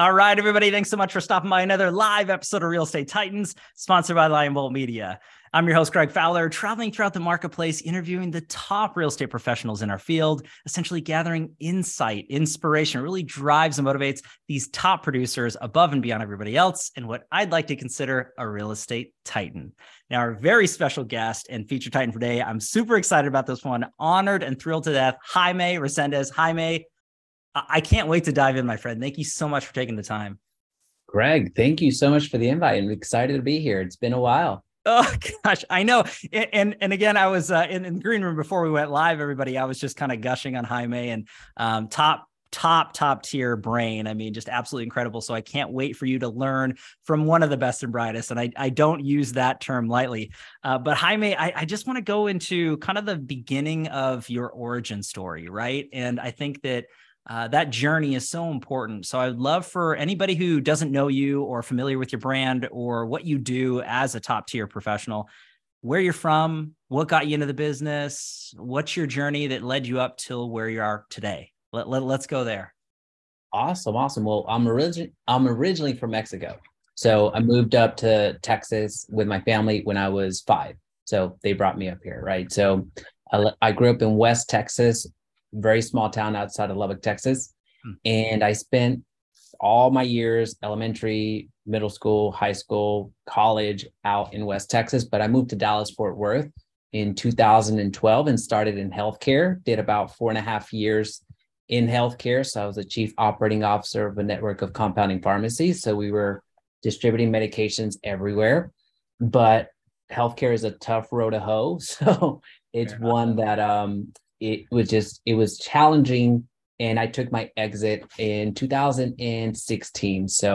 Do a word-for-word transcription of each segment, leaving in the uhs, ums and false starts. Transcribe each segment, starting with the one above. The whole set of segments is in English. All right, everybody. Thanks so much for stopping by another live episode of Real Estate Titans, sponsored by Lionbolt Media. I'm your host, Craig Fowler, traveling throughout the marketplace, interviewing the top real estate professionals in our field, essentially gathering insight, inspiration, really drives and motivates these top producers above and beyond everybody else and what I'd like to consider a real estate titan. Now, our very special guest and feature titan for today, I'm super excited about this one, honored and thrilled to death, Jaime Resendez. Jaime, I can't wait to dive in, my friend. Thank you so much for taking the time. Greg, thank you so much for the invite. I'm excited to be here. It's been a while. Oh, gosh, I know. And and, and again, I was uh, in, in the green room before we went live, everybody. I was just kind of gushing on Jaime and um, top, top, top tier brain. I mean, just absolutely incredible. So I can't wait for you to learn from one of the best and brightest. And I, I don't use that term lightly. Uh, but Jaime, I, I just want to go into kind of the beginning of your origin story, right? And I think that Uh, that journey is so important. So I would love for anybody who doesn't know you or familiar with your brand or what you do as a top tier professional, where you're from, what got you into the business, what's your journey that led you up till where you are today. Let, let, let's go there. Awesome. Awesome. Well, I'm, origi- I'm originally from Mexico. So I moved up to Texas with my family when I was five. So they brought me up here, right? So I, I grew up in West Texas, very small town outside of Lubbock, Texas. Hmm. And I spent all my years, elementary, middle school, high school, college out in West Texas. But I moved to Dallas, Fort Worth in two thousand twelve and started in healthcare, did about four and a half years in healthcare. So I was the chief operating officer of a network of compounding pharmacies. So we were distributing medications everywhere, but healthcare is a tough road to hoe. So it's one that, um, it was just, it was challenging. And I took my exit in two thousand sixteen. So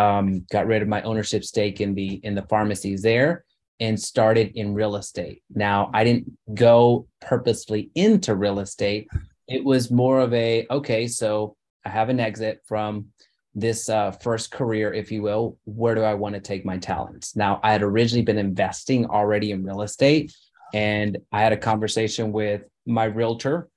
um, got rid of my ownership stake in the, in the pharmacies there and started in real estate. Now I didn't go purposefully into real estate. It was more of a, okay, so I have an exit from this uh, first career, if you will. Where do I want to take my talents? Now I had originally been investing already in real estate, and I had a conversation with my realtor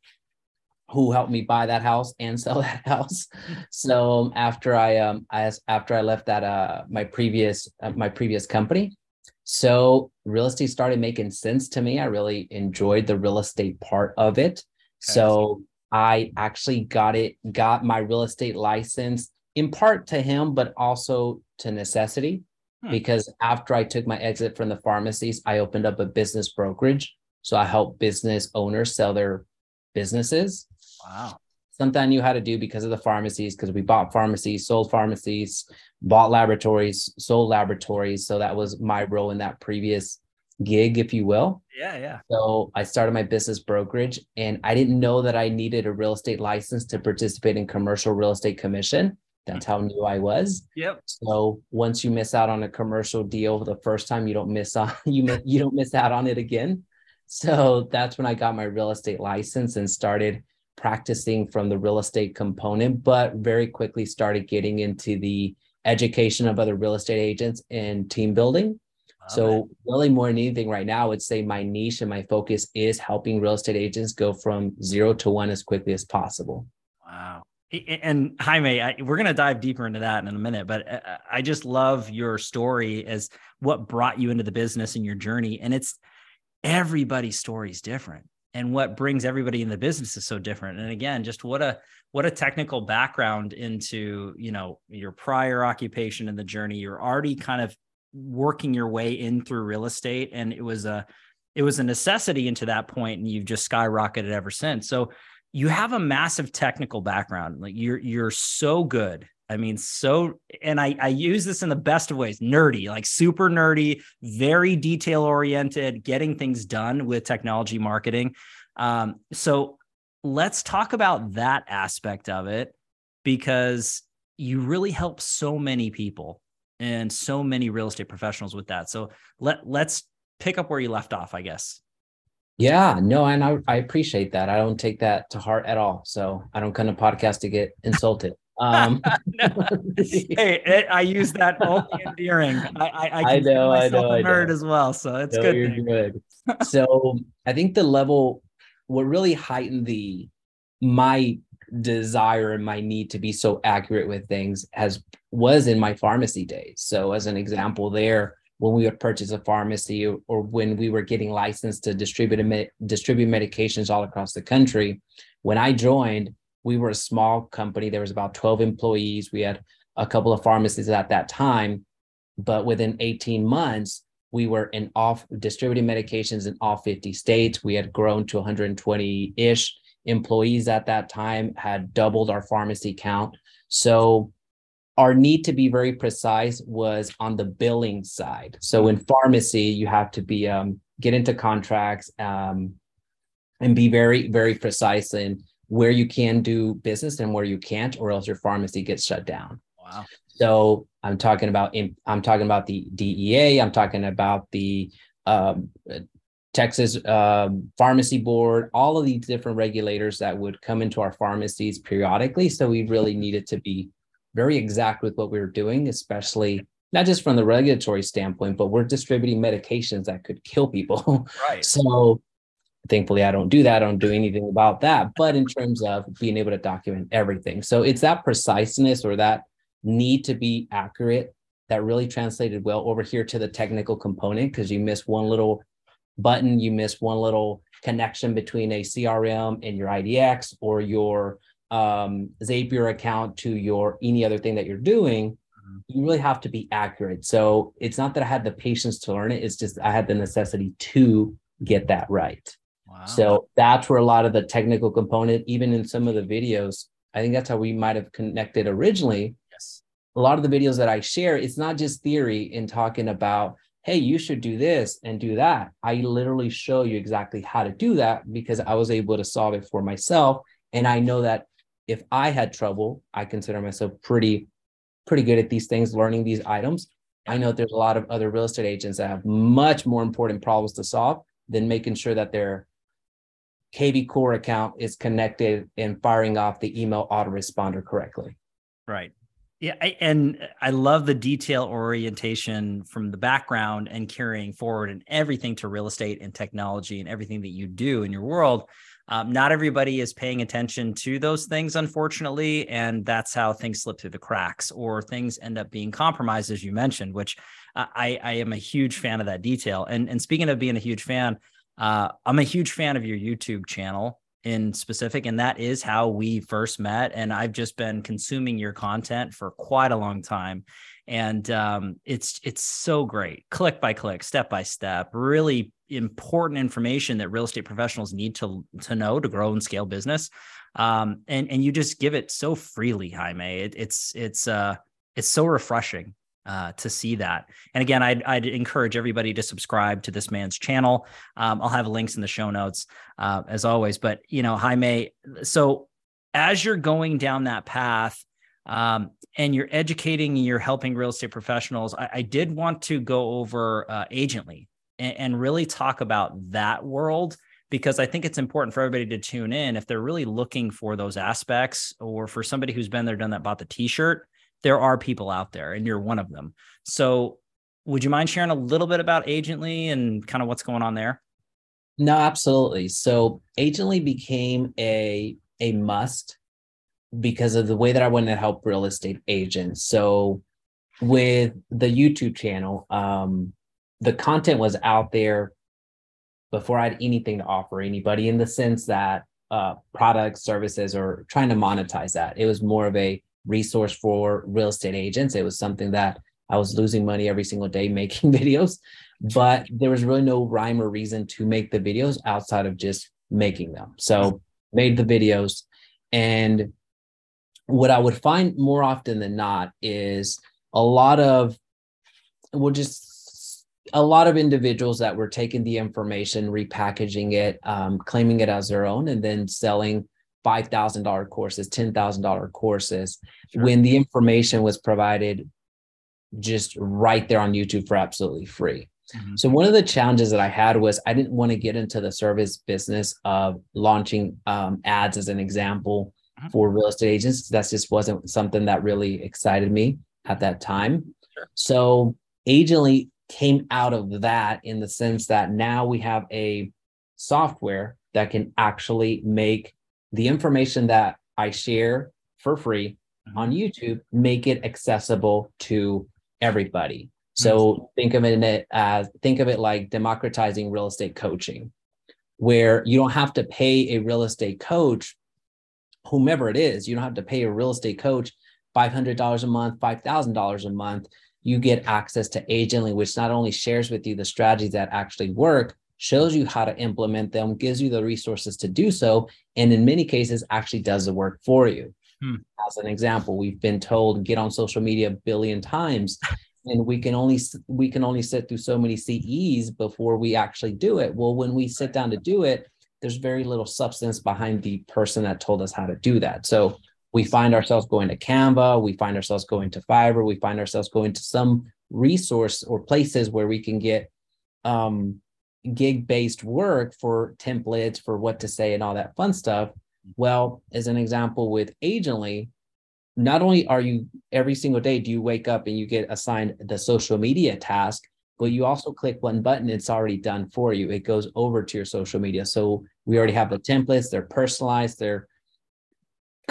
who helped me buy that house and sell that house. So after I, um, I, after I left that, uh, my previous, uh, my previous company. So real estate started making sense to me. I really enjoyed the real estate part of it. So I actually got it, got my real estate license in part to him, but also to necessity, hmm. because after I took my exit from the pharmacies, I opened up a business brokerage. So I help business owners sell their businesses. Wow. Something I knew how to do because of the pharmacies, because we bought pharmacies, sold pharmacies, bought laboratories, sold laboratories. So that was my role in that previous gig, if you will. Yeah, yeah. So I started my business brokerage, and I didn't know that I needed a real estate license to participate in commercial real estate commission. That's how new I was. Yep. So once you miss out on a commercial deal the first time, you don't miss on you you don't miss out on it again. So that's when I got my real estate license and started practicing from the real estate component, but very quickly started getting into the education of other real estate agents and team building. Okay. So really more than anything right now, I would say my niche and my focus is helping real estate agents go from zero to one as quickly as possible. Wow. And Jaime, I, we're going to dive deeper into that in a minute, but I, I just love your story as what brought you into the business and your journey. And it's, everybody's story is different, and what brings everybody in the business is so different. And again, just what a, what a technical background into, you know, your prior occupation and the journey. You're already kind of working your way in through real estate. And it was a, it was a necessity into that point, and you've just skyrocketed ever since. So you have a massive technical background. Like you're, you're so good. I mean, so, and I, I use this in the best of ways, nerdy, like super nerdy, very detail oriented, getting things done with technology marketing. Um, so let's talk about that aspect of it, because you really help so many people and so many real estate professionals with that. So let, let's pick up where you left off, I guess. Yeah, no, and I, I appreciate that. I don't take that to heart at all. So I don't come to podcast to get insulted. Um, no. Hey, I use that only endearing. I, I, I, I know, I know, I nerd know. As well. So it's no, good. You're good. So I think the level, what really heightened the my desire and my need to be so accurate with things has was in my pharmacy days. So as an example there, when we would purchase a pharmacy or, or when we were getting licensed to distribute med- distribute medications all across the country, when I joined, we were a small company. There was about twelve employees. We had a couple of pharmacies at that time, but within eighteen months, we were in off distributing medications in all fifty states. We had grown to one hundred twenty-ish employees at that time, had doubled our pharmacy count. So our need to be very precise was on the billing side. So in pharmacy, you have to be um, get into contracts um, and be very, very precise in where you can do business and where you can't, or else your pharmacy gets shut down. Wow. So I'm talking about I'm talking about the D E A. I'm talking about the um, Texas um, Pharmacy Board. All of these different regulators that would come into our pharmacies periodically. So we really needed to be very exact with what we were doing, especially not just from the regulatory standpoint, but we're distributing medications that could kill people. Right. So thankfully, I don't do that. I don't do anything about that. But in terms of being able to document everything, so it's that preciseness or that need to be accurate that really translated well over here to the technical component, because you miss one little button, you miss one little connection between a C R M and your I D X or your um, Zapier account to your any other thing that you're doing. Mm-hmm. You really have to be accurate. So it's not that I had the patience to learn it, it's just I had the necessity to get that right. Wow. So that's where a lot of the technical component, even in some of the videos, I think that's how we might have connected originally. A lot of the videos that I share, it's not just theory in talking about, hey, you should do this and do that. I literally show you exactly how to do that because I was able to solve it for myself. And I know that if I had trouble, I consider myself pretty, pretty good at these things, learning these items. I know there's a lot of other real estate agents that have much more important problems to solve than making sure that their K V Core account is connected and firing off the email autoresponder correctly. Right. Yeah. I, and I love the detail orientation from the background and carrying forward and everything to real estate and technology and everything that you do in your world. Um, not everybody is paying attention to those things, unfortunately, and that's how things slip through the cracks or things end up being compromised, as you mentioned, which I, I am a huge fan of that detail. And, and speaking of being a huge fan, uh, I'm a huge fan of your YouTube channel in specific. And that is how we first met. And I've just been consuming your content for quite a long time. And um, it's, it's so great. Click by click, step by step, really important information that real estate professionals need to, to know to grow and scale business. Um, and, and you just give it so freely, Jaime. It, it's, it's, uh, it's so refreshing Uh, to see that. And again, I'd, I'd encourage everybody to subscribe to this man's channel. Um, I'll have links in the show notes uh, as always, but you know, Jaime, so as you're going down that path um, and you're educating, you're helping real estate professionals, I, I did want to go over uh, Agently and, and really talk about that world, because I think it's important for everybody to tune in if they're really looking for those aspects, or for somebody who's been there, done that, bought the t-shirt. There are people out there and you're one of them. So would you mind sharing a little bit about Agently and kind of what's going on there? No, absolutely. So Agently became a, a must because of the way that I wanted to help real estate agents. So with the YouTube channel, um, the content was out there before I had anything to offer anybody in the sense that uh, products, services, or trying to monetize that. It was more of a resource for real estate agents. It was something that I was losing money every single day making videos, but there was really no rhyme or reason to make the videos outside of just making them. So made the videos. And what I would find more often than not is a lot of, we'll just a lot of individuals that were taking the information, repackaging it, um, claiming it as their own, and then selling five thousand dollars courses, ten thousand dollars courses, sure, when the information was provided just right there on YouTube for absolutely free. Mm-hmm. So one of the challenges that I had was I didn't want to get into the service business of launching um, ads as an example mm-hmm. for real estate agents. That just wasn't something that really excited me at that time. Sure. So Agently came out of that in the sense that now we have a software that can actually make the information that I share for free on YouTube, make it accessible to everybody. So think of it as, think of it like democratizing real estate coaching, where you don't have to pay a real estate coach, whomever it is, you don't have to pay a real estate coach five hundred dollars a month, five thousand dollars a month. You get access to Agently, which not only shares with you the strategies that actually work, shows you how to implement them, gives you the resources to do so, and in many cases actually does the work for you. Hmm. As an example, we've been told get on social media a billion times, and we can only we can only sit through so many C Es before we actually do it. Well, when we sit down to do it, there's very little substance behind the person that told us how to do that. So we find ourselves going to Canva, we find ourselves going to Fiverr, we find ourselves going to some resource or places where we can get um, gig-based work for templates, for what to say and all that fun stuff. Well, as an example with Agently, not only are you, every single day do you wake up and you get assigned the social media task, but you also click one button, it's already done for you. It goes over to your social media. So we already have the templates, they're personalized, they're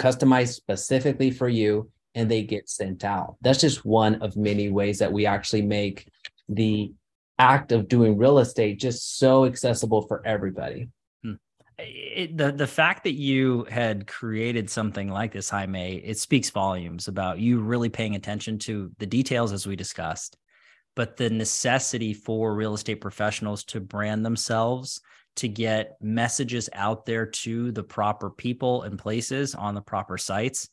customized specifically for you, and they get sent out. That's just one of many ways that we actually make the act of doing real estate just so accessible for everybody. Hmm. It, the, the fact that you had created something like this, Jaime, it speaks volumes about you really paying attention to the details as we discussed, but the necessity for real estate professionals to brand themselves, to get messages out there to the proper people and places on the proper sites.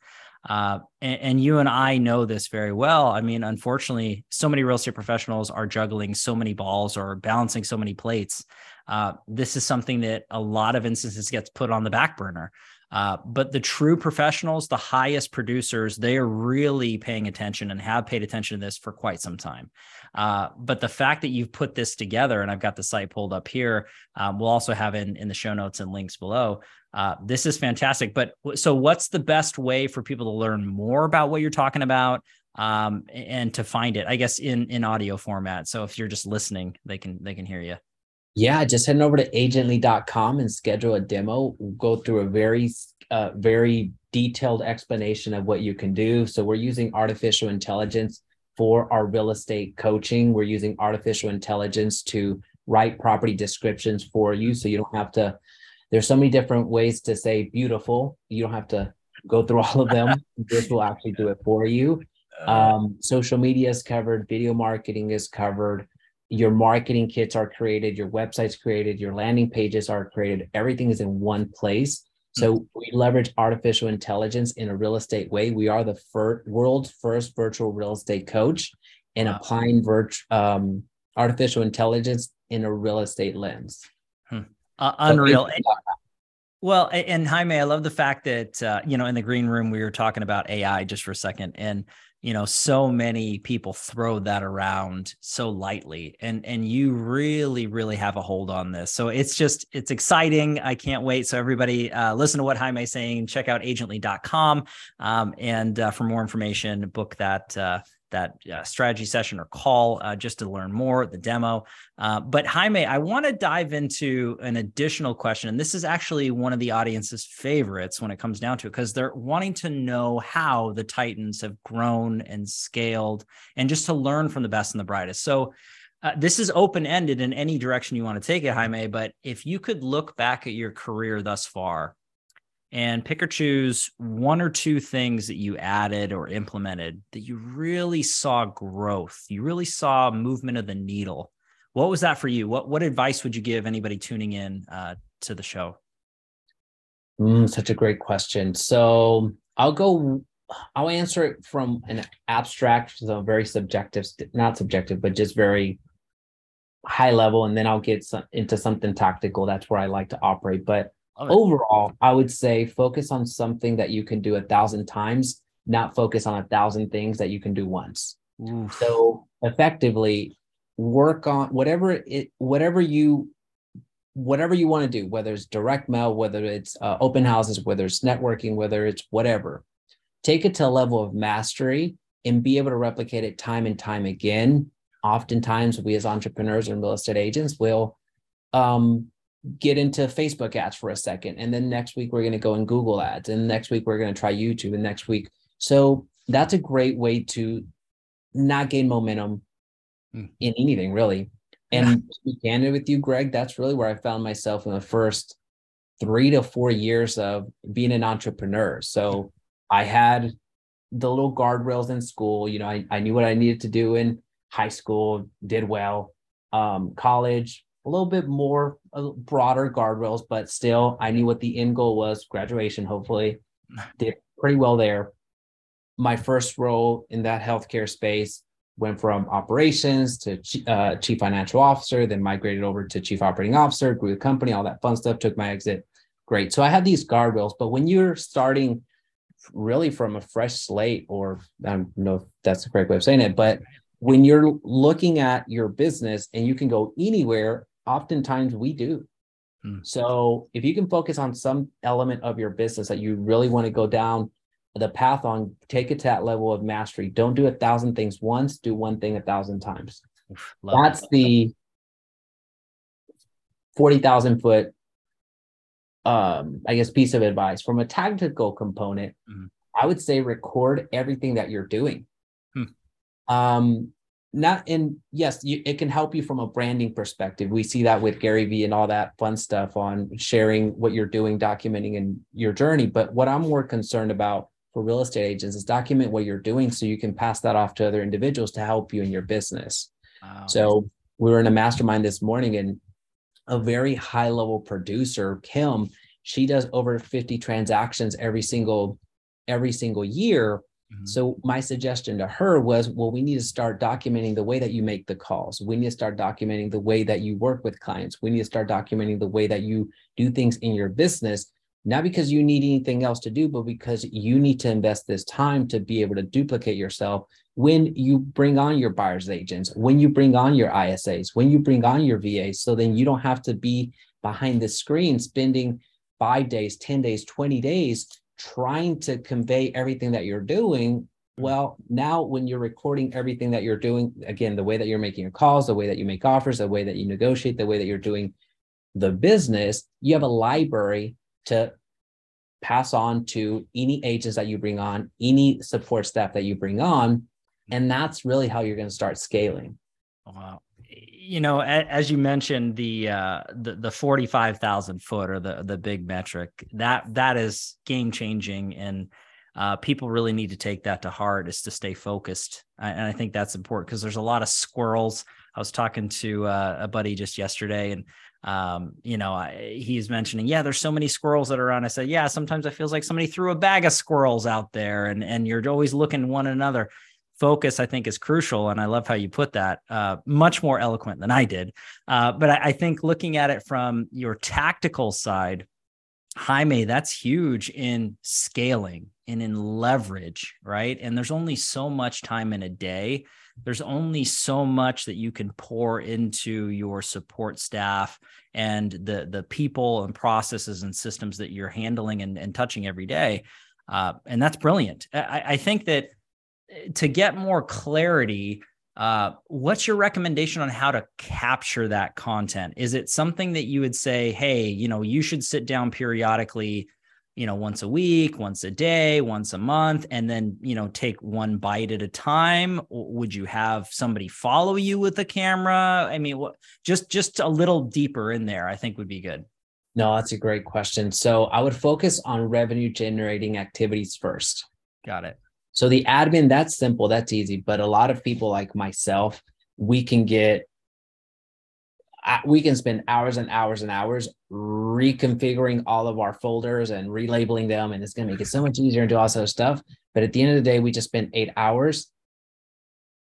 Uh, and, and you and I know this very well. I mean, unfortunately, so many real estate professionals are juggling so many balls or balancing so many plates. Uh, this is something that a lot of instances gets put on the back burner. Uh, but the true professionals, the highest producers, they are really paying attention and have paid attention to this for quite some time. Uh, but the fact that you've put this together, and I've got the site pulled up here, um, we'll also have in, in the show notes and links below. Uh, this is fantastic. But so what's the best way for people to learn more about what you're talking about um, and to find it, I guess, in, in audio format? So if you're just listening, they can they can hear you. Yeah, just head over to agently dot com and schedule a demo. We'll go through a very, uh, very detailed explanation of what you can do. So we're using artificial intelligence for our real estate coaching. We're using artificial intelligence to write property descriptions for you. So you don't have to, there's so many different ways to say beautiful. You don't have to go through all of them. This will actually do it for you. Um, social media is covered. Video marketing is covered. Your marketing kits are created, your website's created, your landing pages are created. Everything is in one place. So we leverage artificial intelligence in a real estate way. We are the fir- world's first virtual real estate coach and wow. applying virt- um, artificial intelligence in a real estate lens. Hmm. Uh, unreal. So- and, well, and Jaime, I love the fact that, uh, you know, in the green room, we were talking about A I just for a second. And you know, so many people throw that around so lightly, and and you really, really have a hold on this. So it's just, it's exciting. I can't wait. So everybody uh, listen to what Jaime's saying, check out agently dot com. Um, and uh, for more information, book that, uh, that uh, strategy session or call uh, just to learn more, the demo. Uh, but Jaime, I want to dive into an additional question. And this is actually one of the audience's favorites when it comes down to it, because they're wanting to know how the Titans have grown and scaled and just to learn from the best and the brightest. So uh, this is open-ended in any direction you want to take it, Jaime. But if you could look back at your career thus far and pick or choose one or two things that you added or implemented that you really saw growth, you really saw movement of the needle. What was that for you? What what advice would you give anybody tuning in uh, to the show? Mm, such a great question. So I'll go, I'll answer it from an abstract, so very subjective, not subjective, but just very high level. And then I'll get some, into something tactical. That's where I like to operate. But overall, I would say focus on something that you can do a thousand times, not focus on a thousand things that you can do once. Mm. So effectively work on whatever it, whatever you, whatever you want to do, whether it's direct mail, whether it's uh, open houses, whether it's networking, whether it's whatever, take it to a level of mastery and be able to replicate it time and time again. Oftentimes we as entrepreneurs and real estate agents will, um, get into Facebook ads for a second. And then next week, we're going to go in Google ads. And next week, we're going to try YouTube. And next week. So that's a great way to not gain momentum mm. in anything, really. And to be candid with you, Greg, that's really where I found myself in the first three to four years of being an entrepreneur. So I had the little guardrails in school. You know, I, I knew what I needed to do in high school, did well. Um, college, a little bit more uh, broader guardrails, but still I knew what the end goal was, graduation, hopefully. Did pretty well there. My first role in that healthcare space went from operations to uh, chief financial officer, then migrated over to chief operating officer, grew the company, all that fun stuff, took my exit. Great. So I had these guardrails, but when you're starting really from a fresh slate, or I don't know if that's the correct way of saying it, but when you're looking at your business and you can go anywhere, oftentimes we do. Mm. So if you can focus on some element of your business that you really want to go down the path on, take it to that level of mastery. Don't do a thousand things once, do one thing a thousand times. Love That's that. The forty thousand foot, um, I guess, piece of advice. From a tactical component, mm-hmm. I would say record everything that you're doing. Hmm. Um, not in, yes, you, it can help you from a branding perspective. We see that with Gary Vee and all that fun stuff on sharing what you're doing, documenting in your journey. But what I'm more concerned about for real estate agents is document what you're doing so you can pass that off to other individuals to help you in your business. Wow. So we were in a mastermind this morning, and a very high level producer, Kim, she does over fifty transactions every single, every single year. Mm-hmm. So my suggestion to her was, well, we need to start documenting the way that you make the calls. We need to start documenting the way that you work with clients. We need to start documenting the way that you do things in your business. Not because you need anything else to do, but because you need to invest this time to be able to duplicate yourself when you bring on your buyer's agents, when you bring on your I S As, when you bring on your V As. So then you don't have to be behind the screen spending five days, ten days, twenty days trying to convey everything that you're doing. Well, now when you're recording everything that you're doing, again, the way that you're making your calls, the way that you make offers, the way that you negotiate, the way that you're doing the business, you have a library to pass on to any agents that you bring on, any support staff that you bring on. And that's really how you're going to start scaling. Wow. You know, as you mentioned, the uh, the, the forty-five thousand foot or the the big metric, that that is game changing. And uh, people really need to take that to heart, is to stay focused. And I think that's important because there's a lot of squirrels. I was talking to uh, a buddy just yesterday, and um, you know, I, he's mentioning, yeah, there's so many squirrels that are around. I said, yeah, sometimes it feels like somebody threw a bag of squirrels out there, and and you're always looking one another. Focus, I think, is crucial. And I love how you put that, uh, much more eloquent than I did. Uh, but I, I think looking at it from your tactical side, Jaime, that's huge in scaling and in leverage, right? And there's only so much time in a day. There's only so much that you can pour into your support staff and the, the people and processes and systems that you're handling and, and touching every day. Uh, and that's brilliant. I, I think that to get more clarity, uh, what's your recommendation on how to capture that content? Is it something that you would say, hey, you know, you should sit down periodically, you know, once a week, once a day, once a month, and then, you know, take one bite at a time? Or would you have somebody follow you with a camera? I mean, what, just, just a little deeper in there, I think would be good. No, that's a great question. So I would focus on revenue generating activities first. Got it. So the admin, that's simple, that's easy. But a lot of people like myself, we can get, we can spend hours and hours and hours reconfiguring all of our folders and relabeling them. And it's going to make it so much easier and do all sort of stuff. But at the end of the day, we just spend eight hours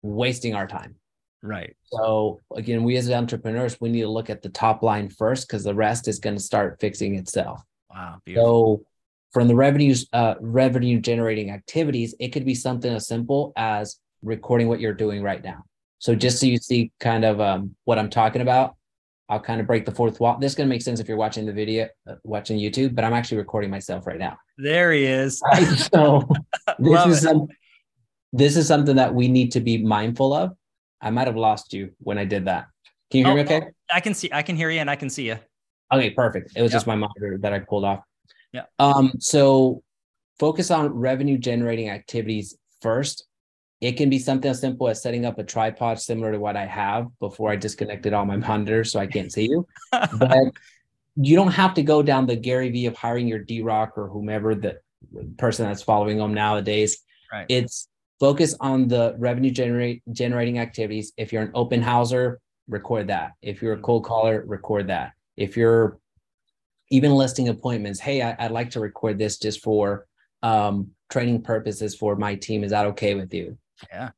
wasting our time. Right. So again, we as entrepreneurs, we need to look at the top line first, because the rest is going to start fixing itself. Wow. Beautiful. So from the revenues, uh, revenue generating activities, it could be something as simple as recording what you're doing right now. So just so you see kind of um, what I'm talking about, I'll kind of break the fourth wall. This is going to make sense if you're watching the video, uh, watching YouTube, but I'm actually recording myself right now. There he is. Right? So this is some, this is something that we need to be mindful of. I might have lost you when I did that. Can you hear oh, me okay? I can see, I can hear you and I can see you. Okay, perfect. It was yep. just my monitor that I pulled off. Yeah. Um, so focus on revenue generating activities first. It can be something as simple as setting up a tripod similar to what I have before I disconnected all my monitors so I can't see you. But you don't have to go down the Gary Vee of hiring your D-Rock or whomever the person that's following them nowadays. Right. It's focus on the revenue generate generating activities. If you're an open houser, record that. If you're a cold caller, record that. If you're even listing appointments, hey, I, I'd like to record this just for um, training purposes for my team. Is that okay with you? Yeah.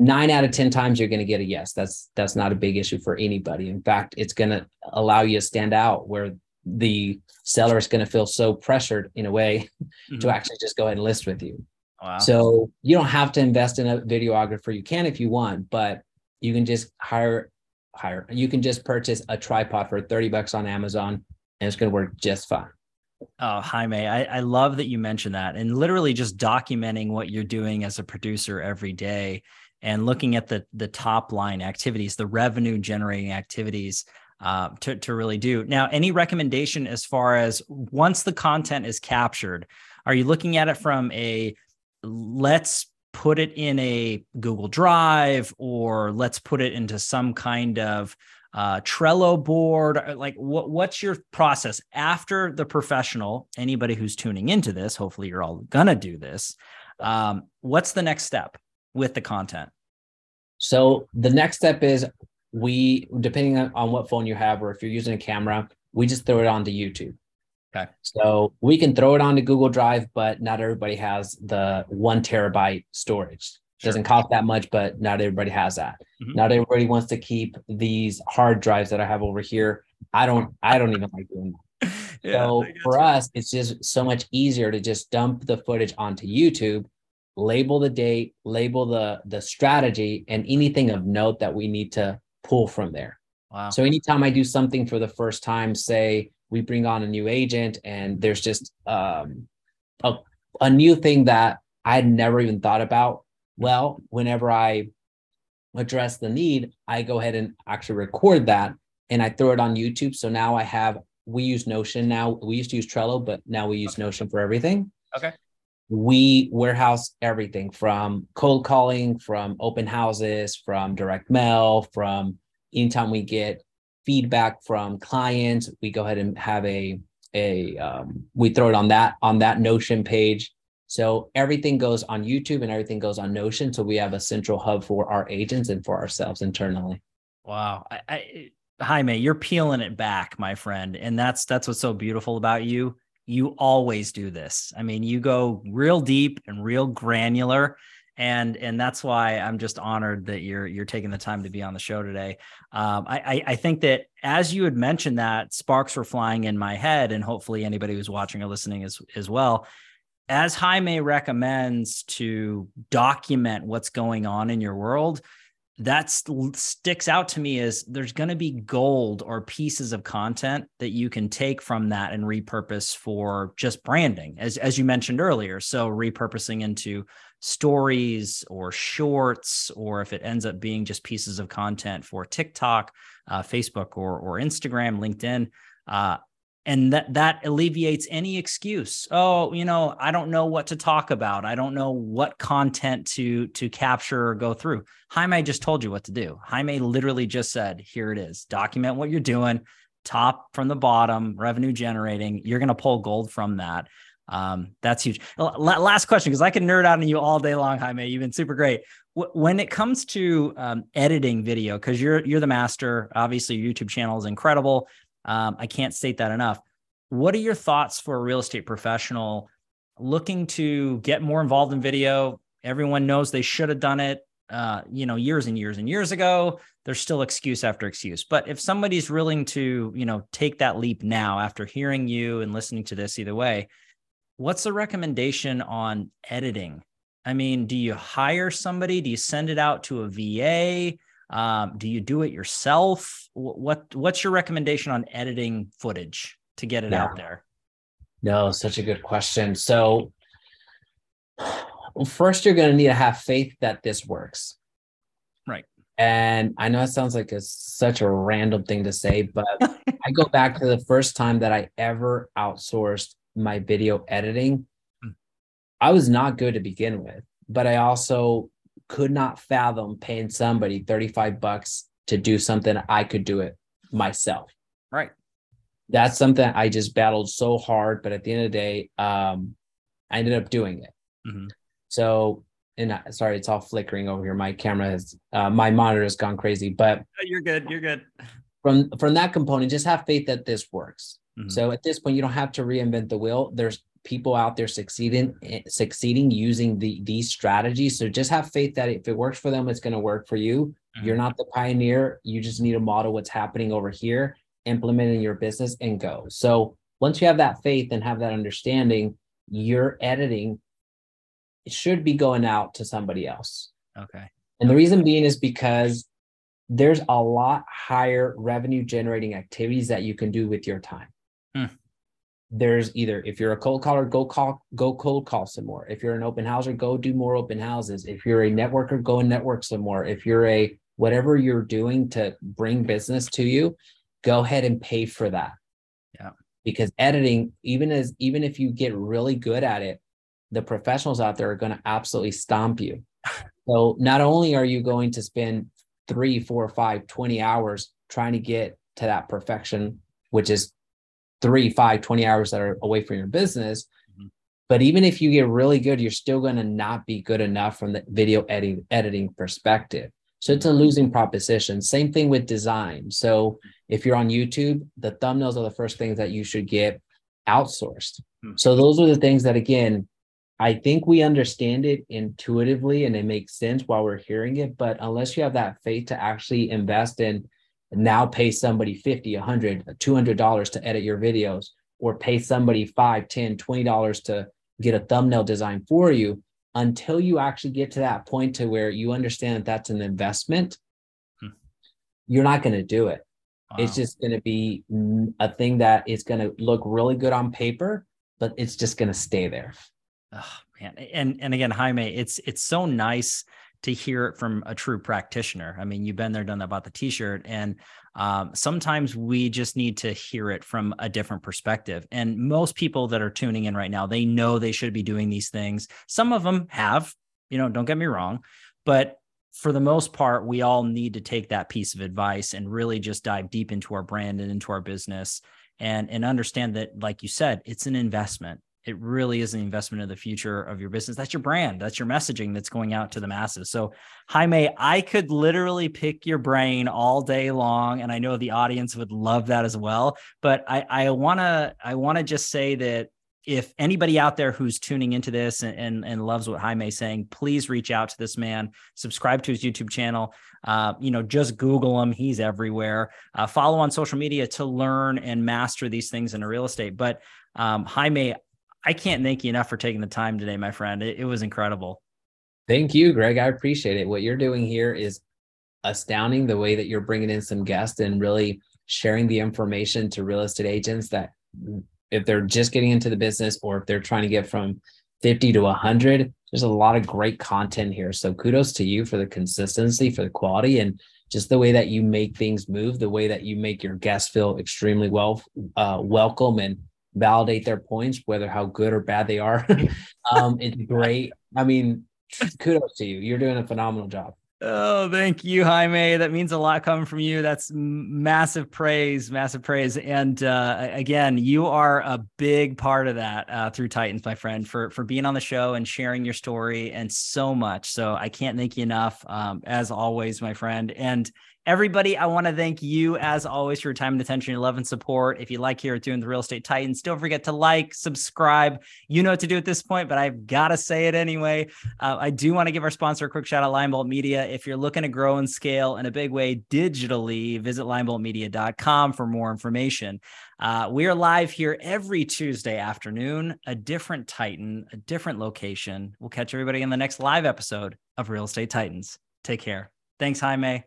Nine out of ten times you're going to get a yes. That's that's not a big issue for anybody. In fact, it's going to allow you to stand out where the seller is going to feel so pressured in a way mm-hmm. to actually just go ahead and list with you. Wow. So you don't have to invest in a videographer. You can if you want, but you can just hire hire. You can just purchase a tripod for thirty bucks on Amazon, and it's going to work just fine. Oh, Jaime, I, I love that you mentioned that, and literally just documenting what you're doing as a producer every day and looking at the, the top line activities, the revenue generating activities uh, to, to really do. Now, any recommendation as far as once the content is captured, are you looking at it from a let's put it in a Google Drive or let's put it into some kind of Uh, Trello board? Like what, what's your process after the professional, anybody who's tuning into this, hopefully you're all going to do this. Um, what's the next step with the content? So the next step is we, depending on, on what phone you have, or if you're using a camera, we just throw it onto YouTube. Okay. So we can throw it onto Google Drive, but not everybody has the one terabyte storage. Doesn't cost that much, but not everybody has that. Mm-hmm. Not everybody wants to keep these hard drives that I have over here. I don't, I don't even like doing that. Yeah, so for us, it's just so much easier to just dump the footage onto YouTube, label the date, label the, the strategy, and anything of note that we need to pull from there. Wow. So anytime I do something for the first time, say we bring on a new agent and there's just um, a, a new thing that I'd never even thought about. Well, whenever I address the need, I go ahead and actually record that and I throw it on YouTube. So now I have, we use Notion now. We used to use Trello, but now we use okay. Notion for everything. Okay. We warehouse everything from cold calling, from open houses, from direct mail, from anytime we get feedback from clients, we go ahead and have a, a um, we throw it on that, on that Notion page. So everything goes on YouTube and everything goes on Notion. So we have a central hub for our agents and for ourselves internally. Wow. I, I, Jaime, you're peeling it back, my friend. And that's, that's what's so beautiful about you. You always do this. I mean, you go real deep and real granular. And, and that's why I'm just honored that you're, you're taking the time to be on the show today. Um, I, I, I think that as you had mentioned that, sparks were flying in my head, and hopefully anybody who's watching or listening as, as well. As Jaime recommends to document what's going on in your world, that sticks out to me as there's going to be gold or pieces of content that you can take from that and repurpose for just branding, as, as you mentioned earlier. So repurposing into stories or shorts, or if it ends up being just pieces of content for TikTok, uh, Facebook, or, or Instagram, LinkedIn, uh, And that that alleviates any excuse. Oh, you know, I don't know what to talk about. I don't know what content to to capture or go through. Jaime just told you what to do. Jaime literally just said, here it is. Document what you're doing, top from the bottom, revenue generating. You're going to pull gold from that. Um, that's huge. L- last question, because I can nerd out on you all day long, Jaime. You've been super great. W- when it comes to um, editing video, because you're you're the master. Obviously, your YouTube channel is incredible. Um, I can't state that enough. What are your thoughts for a real estate professional looking to get more involved in video? Everyone knows they should have done it, uh, you know, years and years and years ago. There's still excuse after excuse. But if somebody's willing to, you know, take that leap now after hearing you and listening to this either way, what's the recommendation on editing? I mean, do you hire somebody? Do you send it out to a V A? Um, do you do it yourself? What, what's your recommendation on editing footage to get it yeah. out there? No, such a good question. So first, you're going to need to have faith that this works. Right. And I know it sounds like it's such a random thing to say, but I go back to the first time that I ever outsourced my video editing. I was not good to begin with, but I also could not fathom paying somebody thirty-five bucks to do something I could do it myself. Right. That's something I just battled so hard, but at the end of the day, um, I ended up doing it. Mm-hmm. So, and I, sorry, it's all flickering over here. My camera has, uh, my monitor has gone crazy, but you're good. You're good. From, from that component, just have faith that this works. Mm-hmm. So at this point, you don't have to reinvent the wheel. There's people out there succeeding, succeeding using the, these strategies. So just have faith that if it works for them, it's going to work for you. Mm-hmm. You're not the pioneer. You just need to model what's happening over here, implement in your business, and go. So once you have that faith and have that understanding, your editing should be going out to somebody else. Okay. And the reason being is because there's a lot higher revenue generating activities that you can do with your time. Hmm. There's either, if you're a cold caller, go call, go cold call some more. If you're an open houser, go do more open houses. If you're a networker, go and network some more. If you're a, whatever you're doing to bring business to you, go ahead and pay for that. Yeah. Because editing, even as, even if you get really good at it, the professionals out there are going to absolutely stomp you. So not only are you going to spend three, four, five, twenty hours trying to get to that perfection, which is three, five, twenty hours that are away from your business. Mm-hmm. But even if you get really good, you're still going to not be good enough from the video editing, editing perspective. So it's a losing proposition. Same thing with design. So if you're on YouTube, the thumbnails are the first things that you should get outsourced. Mm-hmm. So those are the things that, again, I think we understand it intuitively and it makes sense while we're hearing it, but unless you have that faith to actually invest in, now pay somebody fifty, a hundred, two hundred dollars to edit your videos, or pay somebody five, ten, twenty dollars to get a thumbnail design for you, until you actually get to that point to where you understand that that's an investment, hmm. you're not going to do it. Wow. It's just going to be a thing that is going to look really good on paper, but it's just going to stay there. Oh, man. And, and again, Jaime, it's, it's so nice to hear it from a true practitioner. I mean, you've been there, done that about the t-shirt, and um, sometimes we just need to hear it from a different perspective. And most people that are tuning in right now, they know they should be doing these things. Some of them have, you know, don't get me wrong, but for the most part, we all need to take that piece of advice and really just dive deep into our brand and into our business, and, and understand that, like you said, it's an investment. It really is an investment in the future of your business. That's your brand. That's your messaging that's going out to the masses. So Jaime, I could literally pick your brain all day long, and I know the audience would love that as well. But I, I wanna, I wanna just say that if anybody out there who's tuning into this and, and, and loves what Jaime's saying, please reach out to this man, subscribe to his YouTube channel. Uh, you know, just Google him. He's everywhere. Uh, follow on social media to learn and master these things in real estate. But um, Jaime, I can't thank you enough for taking the time today, my friend. It, it was incredible. Thank you, Greg. I appreciate it. What you're doing here is astounding, the way that you're bringing in some guests and really sharing the information to real estate agents that if they're just getting into the business, or if they're trying to get from fifty to a hundred, there's a lot of great content here. So kudos to you for the consistency, for the quality, and just the way that you make things move, the way that you make your guests feel extremely well uh, welcome and validate their points, whether how good or bad they are. um, it's great. I mean, kudos to you. You're doing a phenomenal job. Oh, thank you, Jaime. That means a lot coming from you. That's massive praise, massive praise. And uh, again, you are a big part of that uh, through Titans, my friend, for, for being on the show and sharing your story and so much. So I can't thank you enough, um, as always, my friend. And everybody, I want to thank you as always for your time and attention, your love and support. If you like here at Doing the Real Estate Titans, don't forget to like, subscribe. You know what to do at this point, but I've got to say it anyway. Uh, I do want to give our sponsor a quick shout out, Lionbolt Media. If you're looking to grow and scale in a big way digitally, visit lionbolt media dot com for more information. Uh, we are live here every Tuesday afternoon, a different Titan, a different location. We'll catch everybody in the next live episode of Real Estate Titans. Take care. Thanks, Jaime.